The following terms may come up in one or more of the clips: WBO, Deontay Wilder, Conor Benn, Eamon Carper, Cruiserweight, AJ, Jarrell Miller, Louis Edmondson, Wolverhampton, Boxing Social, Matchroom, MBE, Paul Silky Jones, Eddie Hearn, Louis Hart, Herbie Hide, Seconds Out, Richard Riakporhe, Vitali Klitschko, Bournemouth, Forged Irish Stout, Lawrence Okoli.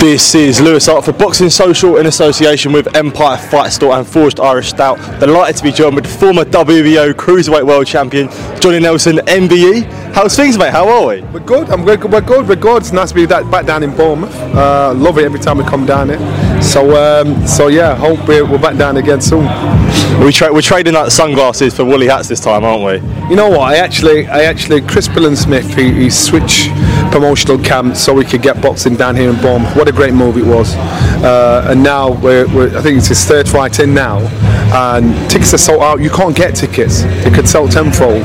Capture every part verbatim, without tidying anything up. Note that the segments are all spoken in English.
This is Louis Hart for Boxing Social in association with Empire Fight Store and Forged Irish Stout. Delighted to be joined with former W B O Cruiserweight World Champion Johnny Nelson, M B E. How's things, mate? How are we? We're good. I'm good. We're good. We're good. It's nice to be back down in Bournemouth. Uh, love it every time we come down here. So, um, so yeah, hope we're, we're back down again soon. We tra- we're trading out sunglasses for woolly hats this time, aren't we? You know what? I actually, I actually, Chris Billam-Smith, he, he switched promotional camp so we could get boxing down here in Bournemouth. What a great move it was. Uh, and now, we're, we're, I think it's his third fight in now. And tickets are sold out. You can't get tickets. They could sell tenfold.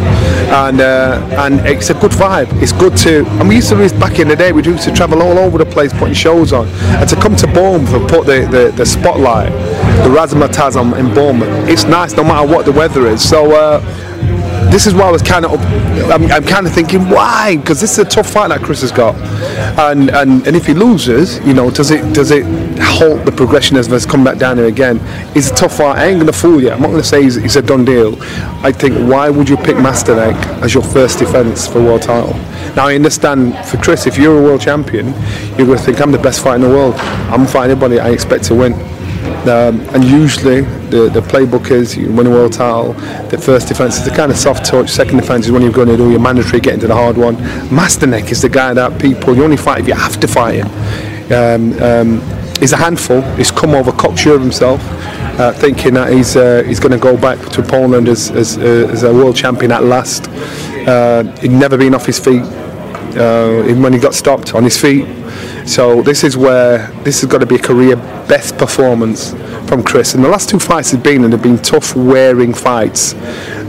And uh, and it's a good vibe. It's good to... And we used to do this back in the day. We used to travel all over the place putting shows on. And to come to Bournemouth and put the, the, the spotlight, the razzmatazz on in Bournemouth, it's nice no matter what the weather is. So... Uh, This is why I was kind of, I'm, I'm kind of thinking, why? Because this is a tough fight that Chris has got, and, and and if he loses, you know, does it does it halt the progression as let's come back down here again? It's a tough fight. I ain't gonna fool you. I'm not gonna say he's, he's a done deal. I think why would you pick Masternak as your first defence for world title? Now I understand for Chris, if you're a world champion, you're gonna think I'm the best fighter in the world. I'm fighting anybody I expect to win. Um, and usually the, the playbook is you win a world title, the first defence is the kind of soft touch, second defence is when you're going to do your mandatory, get into the hard one. Masternak is the guy that people, you only fight if you have to fight him. Um, um, he's a handful, he's come over cocksure of himself, uh, thinking that he's uh, he's going to go back to Poland as, as, as a world champion at last. Uh, he'd never been off his feet, uh, even when he got stopped on his feet. So this is where this has got to be a career best performance from Chris, and the last two fights have been and have been tough, wearing fights,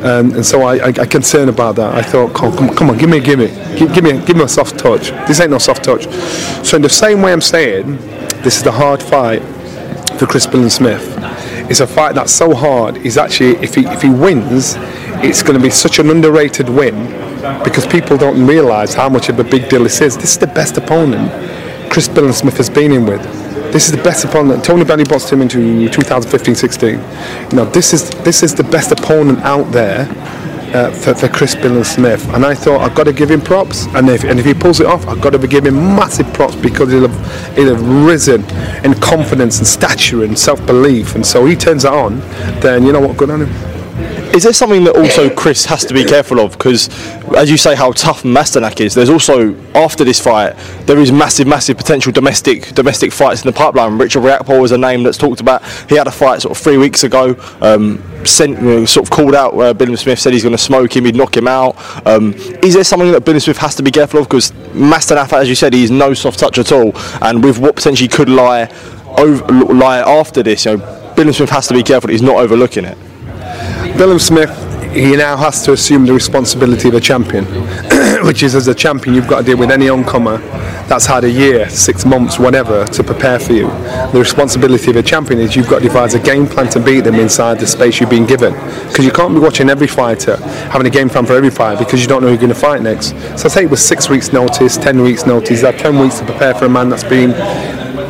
um, and so I, I, I concerned about that. I thought, come, come, come on, give me, give me, give, give me, give me a soft touch. This ain't no soft touch. So in the same way, I'm saying this is the hard fight for Chris Billam-Smith. It's a fight that's so hard. Is actually, if he if he wins, it's going to be such an underrated win because people don't realise how much of a big deal this is. This is the best opponent Chris Billam-Smith has been in with. This is the best opponent. Tony Benn boxed him into twenty fifteen sixteen. You know, this is this is the best opponent out there uh, for, for Chris Billam-Smith. And I thought I've got to give him props. And if and if he pulls it off, I've got to give him massive props because he'll have, he'll have risen in confidence and stature and self-belief. And so he turns that on. Then you know what, good on him. Is there something that also Chris has to be careful of? Because, as you say, how tough Masternak is. There's also, after this fight, there is massive, massive potential domestic domestic fights in the pipeline. Richard Riakporhe was a name that's talked about. He had a fight sort of three weeks ago. Um, sent, you know, sort of called out. Uh, Billam-Smith said he's going to smoke him. He'd knock him out. Um, is there something that Billam-Smith has to be careful of? Because Masternak, as you said, he's no soft touch at all. And with what potentially could lie over, lie after this, you know, Billam-Smith has to be careful that he's not overlooking it. Billam-Smith he now has to assume the responsibility of a champion, which is, as a champion, you've got to deal with any oncomer that's had a year, six months, whatever, to prepare for you. The responsibility of a champion is you've got to devise a game plan to beat them inside the space you've been given, because you can't be watching every fighter, having a game plan for every fighter, because you don't know who you're going to fight next. So I say it was six weeks notice, ten weeks notice. That ten weeks to prepare for a man that's been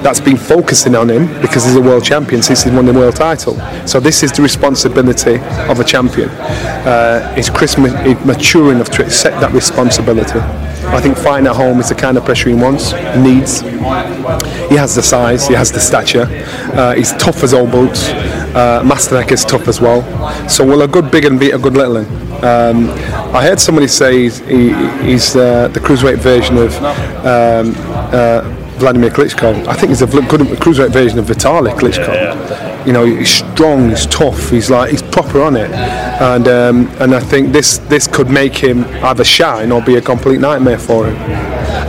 that's been focusing on him, because he's a world champion since he's won the world title. So this is the responsibility of a champion. Uh, it's Chris ma- mature enough to accept that responsibility. I think fighting at home is the kind of pressure he wants, needs. He has the size, he has the stature, uh, he's tough as old boots. Uh, Masternak is tough as well. So will a good big and beat a good little one. Um, I heard somebody say he's, he, he's uh, the cruiserweight version of um, uh, Vladimir Klitschko. I think he's a good cruiserweight version of Vitali Klitschko. Yeah, yeah. You know, he's strong, he's tough, he's like he's proper on it, and um, and I think this this could make him either shine or be a complete nightmare for him.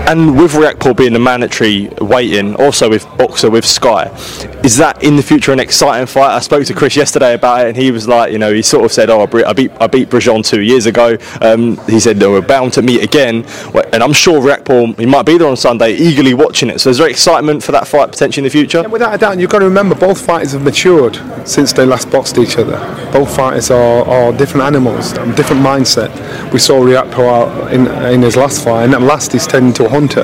And with Riakporhe being the mandatory weight-in, also with Boxer, with Sky, is that in the future an exciting fight? I spoke to Chris yesterday about it, and he was like, you know, he sort of said, oh, I beat I beat Brejean two years ago. Um, he said they were bound to meet again, and I'm sure Riakporhe, he might be there on Sunday, eagerly watching it. So is there excitement for that fight potentially in the future? Yeah, without a doubt. And you've got to remember, both fighters have matured since they last boxed each other. Both fighters are, are different animals, different mindset. We saw Riakporhe in in his last fight, and that last he's tending to a hunter.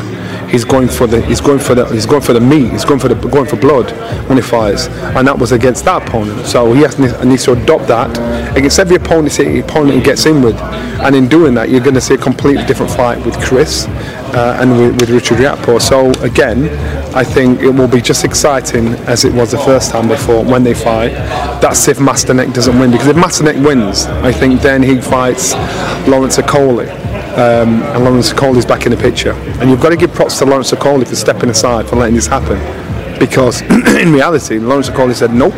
He's going for the he's going for the he's going for the meat. He's going for the going for blood when he fights, and that was against that opponent. So he has to, needs to adopt that against every opponent he opponent he gets in with, and in doing that, you're going to see a completely different fight with Chris uh, and with, with Richard Riakporhe. So again, I think it will be just exciting as it was the first time before when they fight. That's if Masternak doesn't win, because if Masternak wins, I think then he fights Lawrence Okoli. Um, and Lawrence Okoli's back in the picture, and you've got to give props to Lawrence Okoli for stepping aside, for letting this happen, because in reality Lawrence Okoli said nope,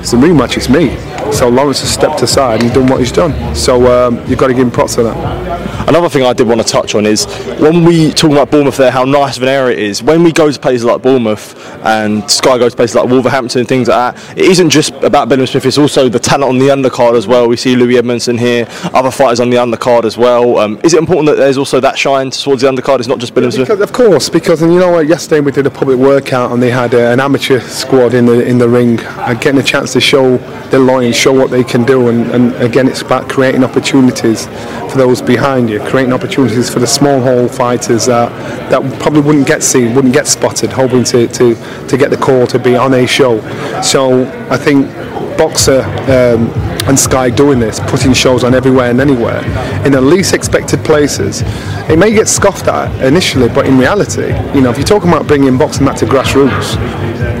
it's a rematch, it's me. So Lawrence has stepped aside and done what he's done, so um, you've got to give him props for that. Another thing I did want to touch on is when we talk about Bournemouth there, how nice of an area it is. When we go to places like Bournemouth and Sky goes to places like Wolverhampton and things like that, it isn't just about Billam-Smith, it's also the talent on the undercard as well. We see Louis Edmondson here, other fighters on the undercard as well. Um, is it important that there's also that shine towards the undercard? It's not just Billam-Smith. Yeah, of course, because, and you know what, yesterday we did a public workout and they had uh, an amateur squad in the in the ring, uh, getting a chance to show their loins, show what they can do, and, and again it's about creating opportunities for those behind you, creating opportunities for the small hall fighters that, that probably wouldn't get seen, wouldn't get spotted, hoping to, to, to get the call to be on a show. So I think Boxer um, and Sky doing this, putting shows on everywhere and anywhere in the least expected places. It may get scoffed at initially, but in reality, you know, if you're talking about bringing boxing back to grassroots,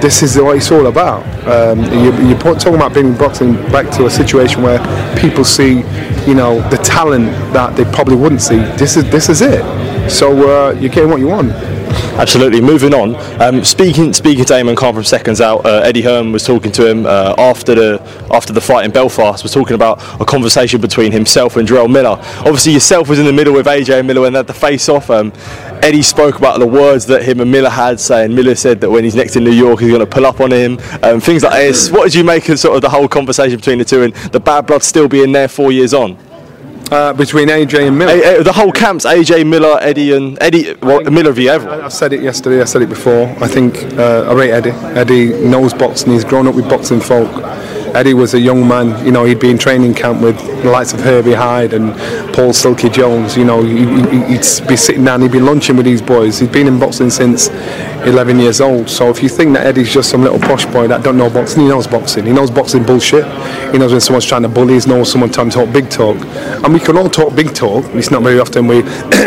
this is what it's all about. Um, you, you're talking about bringing boxing back to a situation where people see, you know, the talent that they probably wouldn't see. This is this is it. So uh, you're getting what you want. Absolutely. Moving on. Um, speaking speaking to Eamon Carper from Seconds Out, uh, Eddie Hearn was talking to him uh, after the after the fight in Belfast. Was talking about a conversation between himself and Jarrell Miller. Obviously, yourself was in the middle with A J and Miller when they had the face off. Um, Eddie spoke about the words that him and Miller had, saying Miller said that when he's next in New York, he's going to pull up on him. Um, things like this. What did you make of sort of the whole conversation between the two and the bad blood still being there four years on? Uh, between A J and Miller, A- A- the whole camp's A J, Miller, Eddie, and Eddie. Well, Miller v. everyone. I've said it yesterday. I said it before. I think uh, I rate Eddie. Eddie knows boxing. He's grown up with boxing folk. Eddie was a young man. You know, he'd be in training camp with the likes of Herbie Hide and Paul Silky Jones. You know, he'd be sitting down. He'd be lunching with these boys. He'd been in boxing since eleven years old. So if you think that Eddie's just some little posh boy that don't know boxing, he knows boxing. He knows boxing bullshit. He knows when someone's trying to bully. He knows someone trying to talk big talk. And we We can all talk big talk. It's not very often we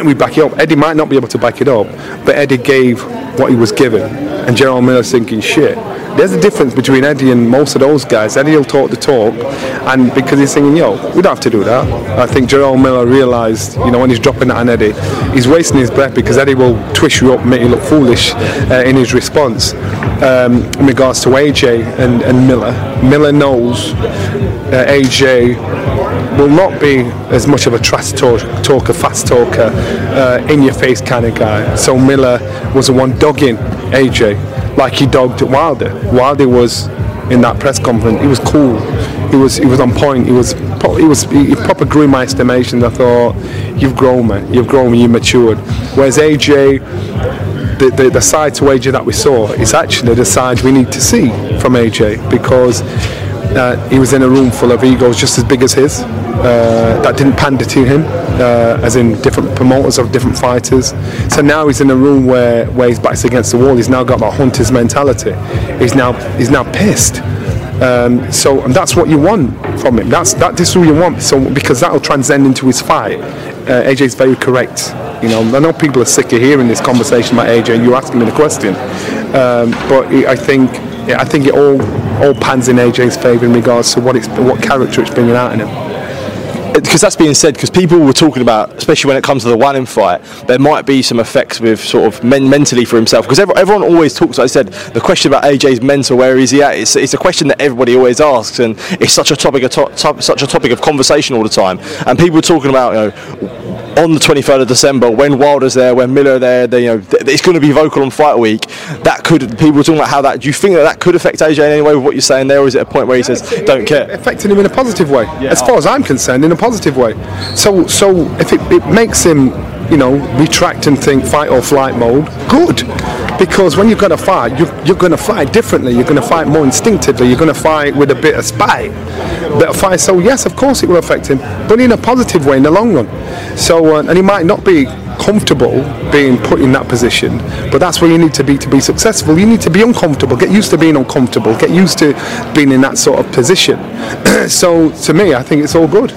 we back it up. Eddie might not be able to back it up, but Eddie gave what he was given, and Jarrell Miller's thinking shit. There's a difference between Eddie and most of those guys. Eddie will talk the talk, and because he's thinking, yo, we don't have to do that. I think Jarrell Miller realised, you know, when he's dropping that on Eddie, he's wasting his breath, because Eddie will twist you up, make you look foolish uh, in his response. Um, in regards to A J and, and Miller, Miller knows uh, A J will not be as much of a trash talk, talker, fast talker, uh, in-your-face kind of guy. So Miller was the one dogging A J, like he dogged Wilder. Wilder was in that press conference. He was cool. He was he was on point. He was pro- he was he proper grew my estimation. I thought, you've grown, man. You've grown. You've matured. Whereas A J, the, the the side to A J that we saw is actually the side we need to see from A J, because uh, he was in a room full of egos just as big as his uh, that didn't pander to him, uh, as in different promoters of different fighters. So now he's in a room where, where his back's against the wall. He's now got that hunter's mentality. He's now he's now pissed. Um, so and that's what you want from him. That's that is who you want. So because that'll transcend into his fight. Uh, A J's very correct. You know, I know people are sick of hearing this conversation about A J, and you asking me the question. Um, but it, I think I think it all all pans in A J's favour in regards to what it's what character it's bringing out in him. Because that's being said, because people were talking about, especially when it comes to the Wilder fight, there might be some effects with sort of men- mentally for himself. Because every- everyone always talks, like I said, the question about A J's mental, where is he at? It's, it's a question that everybody always asks, and it's such a topic, of to- to- such a topic of conversation all the time. And people were talking about, you know, on the twenty-third of December, when Wilder's there, when Miller there, they, you know, th- it's going to be vocal on fight week. That could people are talking about how that. Do you think that that could affect A J in any way with what you're saying there, or is it a point where he yeah, says it, don't it, care? Affecting him in a positive way, yeah, as far as I'm concerned, in a positive way. So, so if it, it makes him, you know, retract and think fight or flight mode, good. Because when you're going to fight, you're, you're going to fight differently. You're going to fight more instinctively. You're going to fight with a bit of spite, a bit of fight. So yes, of course it will affect him, but in a positive way in the long run. So uh, and he might not be comfortable being put in that position, but that's where you need to be to be successful. You need to be uncomfortable. Get used to being uncomfortable. Get used to being in that sort of position. So to me, I think it's all good.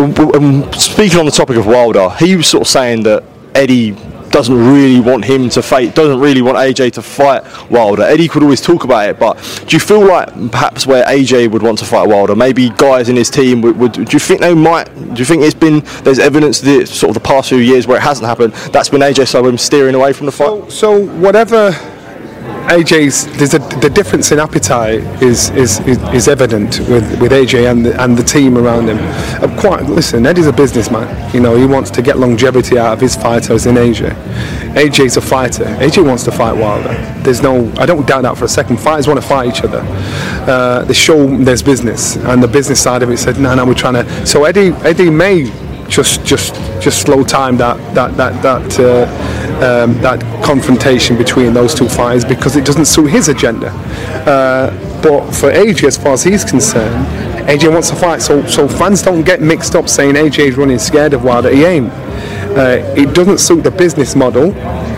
Um, speaking on the topic of Wilder, he was sort of saying that Eddie doesn't really want him to fight, doesn't really want A J to fight Wilder. Eddie could always talk about it, but do you feel like perhaps where A J would want to fight Wilder, maybe guys in his team would, would do you think they might, do you think it's been, there's evidence that sort of the past few years where it hasn't happened, that's when A J saw him steering away from the fight? So, so whatever A J's, there's a, the difference in appetite is is, is, is evident with, with A J and the, and the team around him. I'm quite listen, Eddie's a businessman. You know, he wants to get longevity out of his fighters in Asia. A J's a fighter. A J wants to fight Wilder. There's no, I don't doubt that for a second. Fighters want to fight each other. Uh, the show, there's business, and the business side of it said, no, no, we're trying to. So Eddie, Eddie may just just just slow time that that that that uh, um, that confrontation between those two fighters because it doesn't suit his agenda. Uh, but for A J, as far as he's concerned, A J wants to fight. So so fans don't get mixed up saying A J's running scared of Wilder. He ain't. Uh, it doesn't suit the business model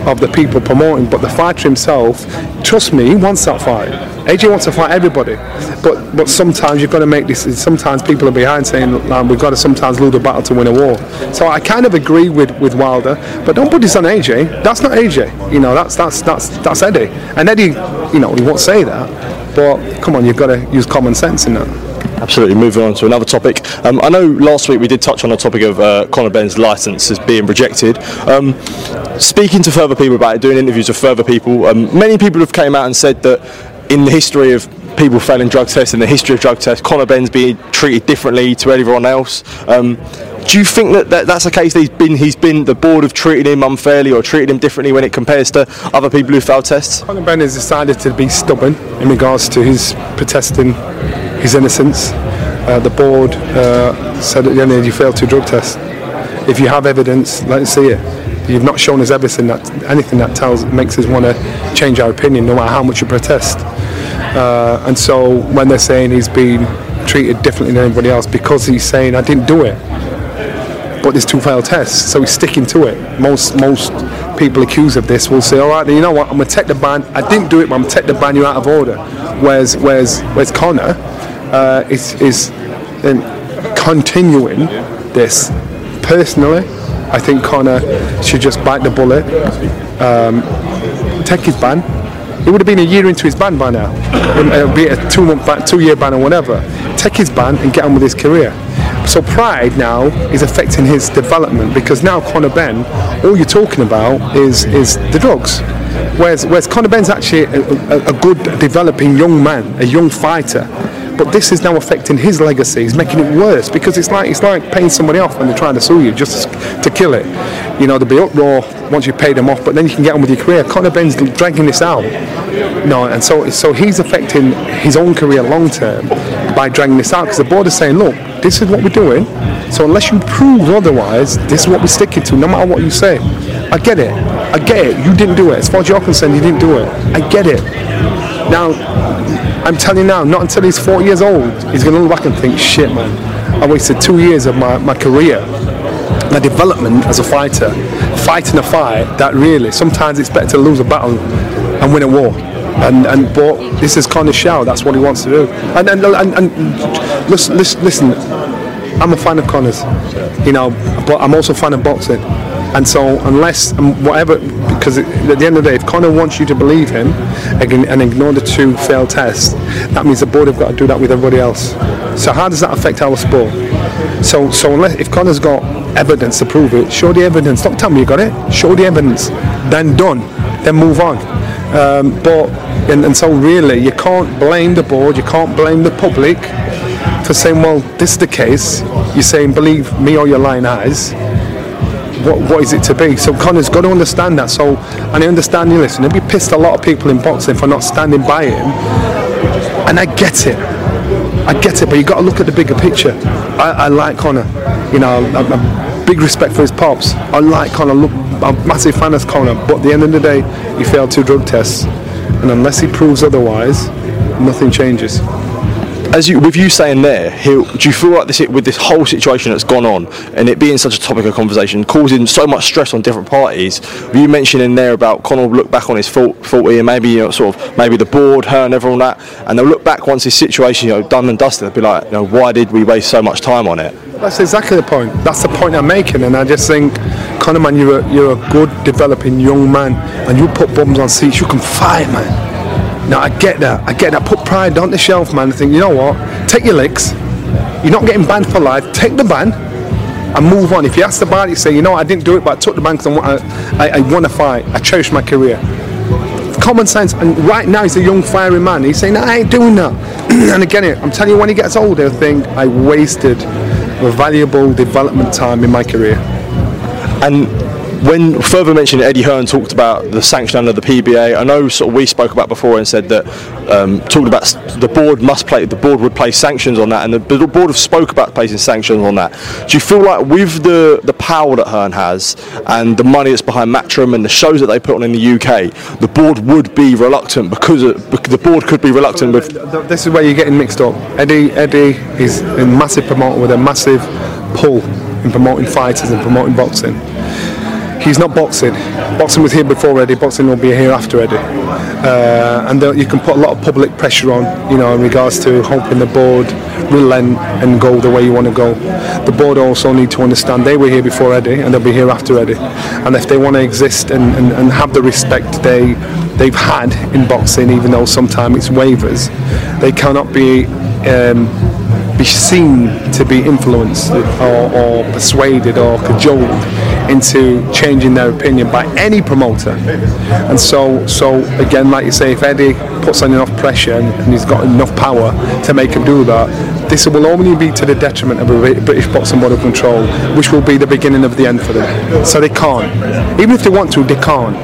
of the people promoting, but the fighter himself, trust me, he wants that fight. A J wants to fight everybody, but but sometimes you've got to make this. Sometimes people are behind saying we've got to sometimes lose a battle to win a war. So I kind of agree with, with Wilder, but don't put this on A J. That's not A J. You know, that's that's that's that's Eddie. And Eddie, you know, he won't say that, but come on, you've got to use common sense in that. Absolutely. Moving on to another topic. Um, I know last week we did touch on the topic of uh, Conor Benn's licence as being rejected. Um, speaking to further people about it, doing interviews with further people, um, many people have came out and said that in the history of people failing drug tests, in the history of drug tests, Conor Benn's being treated differently to everyone else. Um, do you think that, that that's the case? He's been, he's been the board have treated him unfairly or treated him differently when it compares to other people who failed tests? Conor Benn has decided to be stubborn in regards to his protesting his innocence. Uh, the board uh, said at the end of the day, you failed two drug tests. If you have evidence, let's see it. You've not shown us everything that anything that tells makes us want to change our opinion, no matter how much you protest. Uh, and so when they're saying he's been treated differently than everybody else because he's saying I didn't do it, but there's two failed tests, so he's sticking to it. Most most people accused of this will say, all right, then you know what? I'm gonna take the ban. I didn't do it, but I'm gonna take the ban. You're out of order. Whereas whereas whereas Conor uh, is is um, continuing this. Personally, I think Conor should just bite the bullet, um, take his ban. It would have been a year into his ban by now. It would be a two-month ban, two-year ban or whatever. Take his ban and get on with his career. So pride now is affecting his development because now Conor Benn, all you're talking about is is the drugs. Whereas, whereas Conor Benn's actually a, a, a good developing young man, a young fighter but this is now affecting his legacy. He's making it worse, because it's like it's like paying somebody off when they're trying to sue you just to kill it. You know, there'll be uproar once you pay them off, but then you can get on with your career. Conor Benn's dragging this out. No, and so so he's affecting his own career long term by dragging this out, because the board is saying, look, this is what we're doing, so unless you prove otherwise, this is what we're sticking to, no matter what you say. I get it. I get it. You didn't do it. As far as you're concerned, you didn't do it. I get it. Now, I'm telling you now, not until he's forty years old, he's going to look back and think, shit, man, I wasted two years of my, my career, my development as a fighter, fighting a fight that really, sometimes it's better to lose a battle and win a war. And, and but this is Conor Shaw, that's what he wants to do. And and, and, and listen, listen, listen, I'm a fan of Conor's, you know, but I'm also a fan of boxing. And so unless, and whatever, because at the end of the day, if Conor wants you to believe him and ignore the two failed tests, that means the board have got to do that with everybody else. So how does that affect our sport? So so unless, if Conor's got evidence to prove it, show the evidence. Don't tell me you got it. Show the evidence. Then done. Then move on. Um, but and, and so really, you can't blame the board, you can't blame the public for saying, well, this is the case. You're saying, believe me or your lying eyes. What, what is it to be? So Conor's got to understand that. So, and I understand you, listen, it'd be pissed a lot of people in boxing for not standing by him, and I get it, I get it, but you've got to look at the bigger picture. I, I like Conor, you know, I'm, I'm big respect for his pops. I like Conor, look, I'm a massive fan of Conor, but at the end of the day, he failed two drug tests, and unless he proves otherwise, nothing changes. As you, with you saying there, do you feel like this, with this whole situation that's gone on, and it being such a topic of conversation, causing so much stress on different parties? You mentioning there about Conor will look back on his forty, and maybe, you know, sort of maybe the board, her, and everyone that, and they'll look back once this situation, you know, done and dusted. They'll be like, you know, why did we waste so much time on it? That's exactly the point. That's the point I'm making, and I just think, Conor, man, you're a, you're a good, developing young man, and you put bombs on seats. You can fight, man. No, I get that, I get that. Put pride on the shelf, man. I think, you know what, take your licks. You're not getting banned for life. Take the ban and move on. If you ask the bar, you say, you know, I didn't do it, but I took the ban because I, I, I want to fight. I cherish my career. Common sense. And right now, he's a young, fiery man. He's saying, no, I ain't doing that. And again, I'm telling you, when he gets older, I think I wasted a valuable development time in my career. And when further mentioned, Eddie Hearn talked about the sanction under the P B A. I know sort of we spoke about before and said that um, talked about the board must play, the board would place sanctions on that, and the board have spoke about placing sanctions on that. Do you feel like with the, the power that Hearn has and the money that's behind Matchroom and the shows that they put on in the U K, the board would be reluctant because of, the board could be reluctant with? This is where you're getting mixed up. Eddie Eddie is a massive promoter with a massive pull in promoting fighters and promoting boxing. He's not boxing. Boxing was here before Eddie. Boxing will be here after Eddie. Uh, and the, you can put a lot of public pressure on, you know, in regards to hoping the board relent and go the way you want to go. The board also need to understand they were here before Eddie and they'll be here after Eddie. And if they want to exist and, and, and have the respect they, they've had in boxing, even though sometimes it's waivers, they cannot be... Um, be seen to be influenced or, or persuaded or cajoled into changing their opinion by any promoter. And so, so again, like you say, if Eddie puts on enough pressure and, and he's got enough power to make him do that, this will only be to the detriment of the British Boxing Board of Control, which will be the beginning of the end for them. So they can't. Even if they want to, they can't,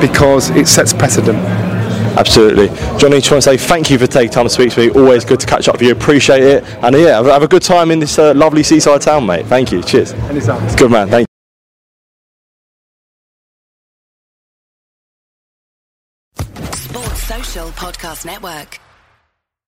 because it sets precedent. Absolutely. Johnny, I just want to say thank you for taking time to speak to me. Always good to catch up with you. Appreciate it. And yeah, have a good time in this uh, lovely seaside town, mate. Thank you. Cheers. Anytime. Good man. Thank you. Sports Social Podcast Network.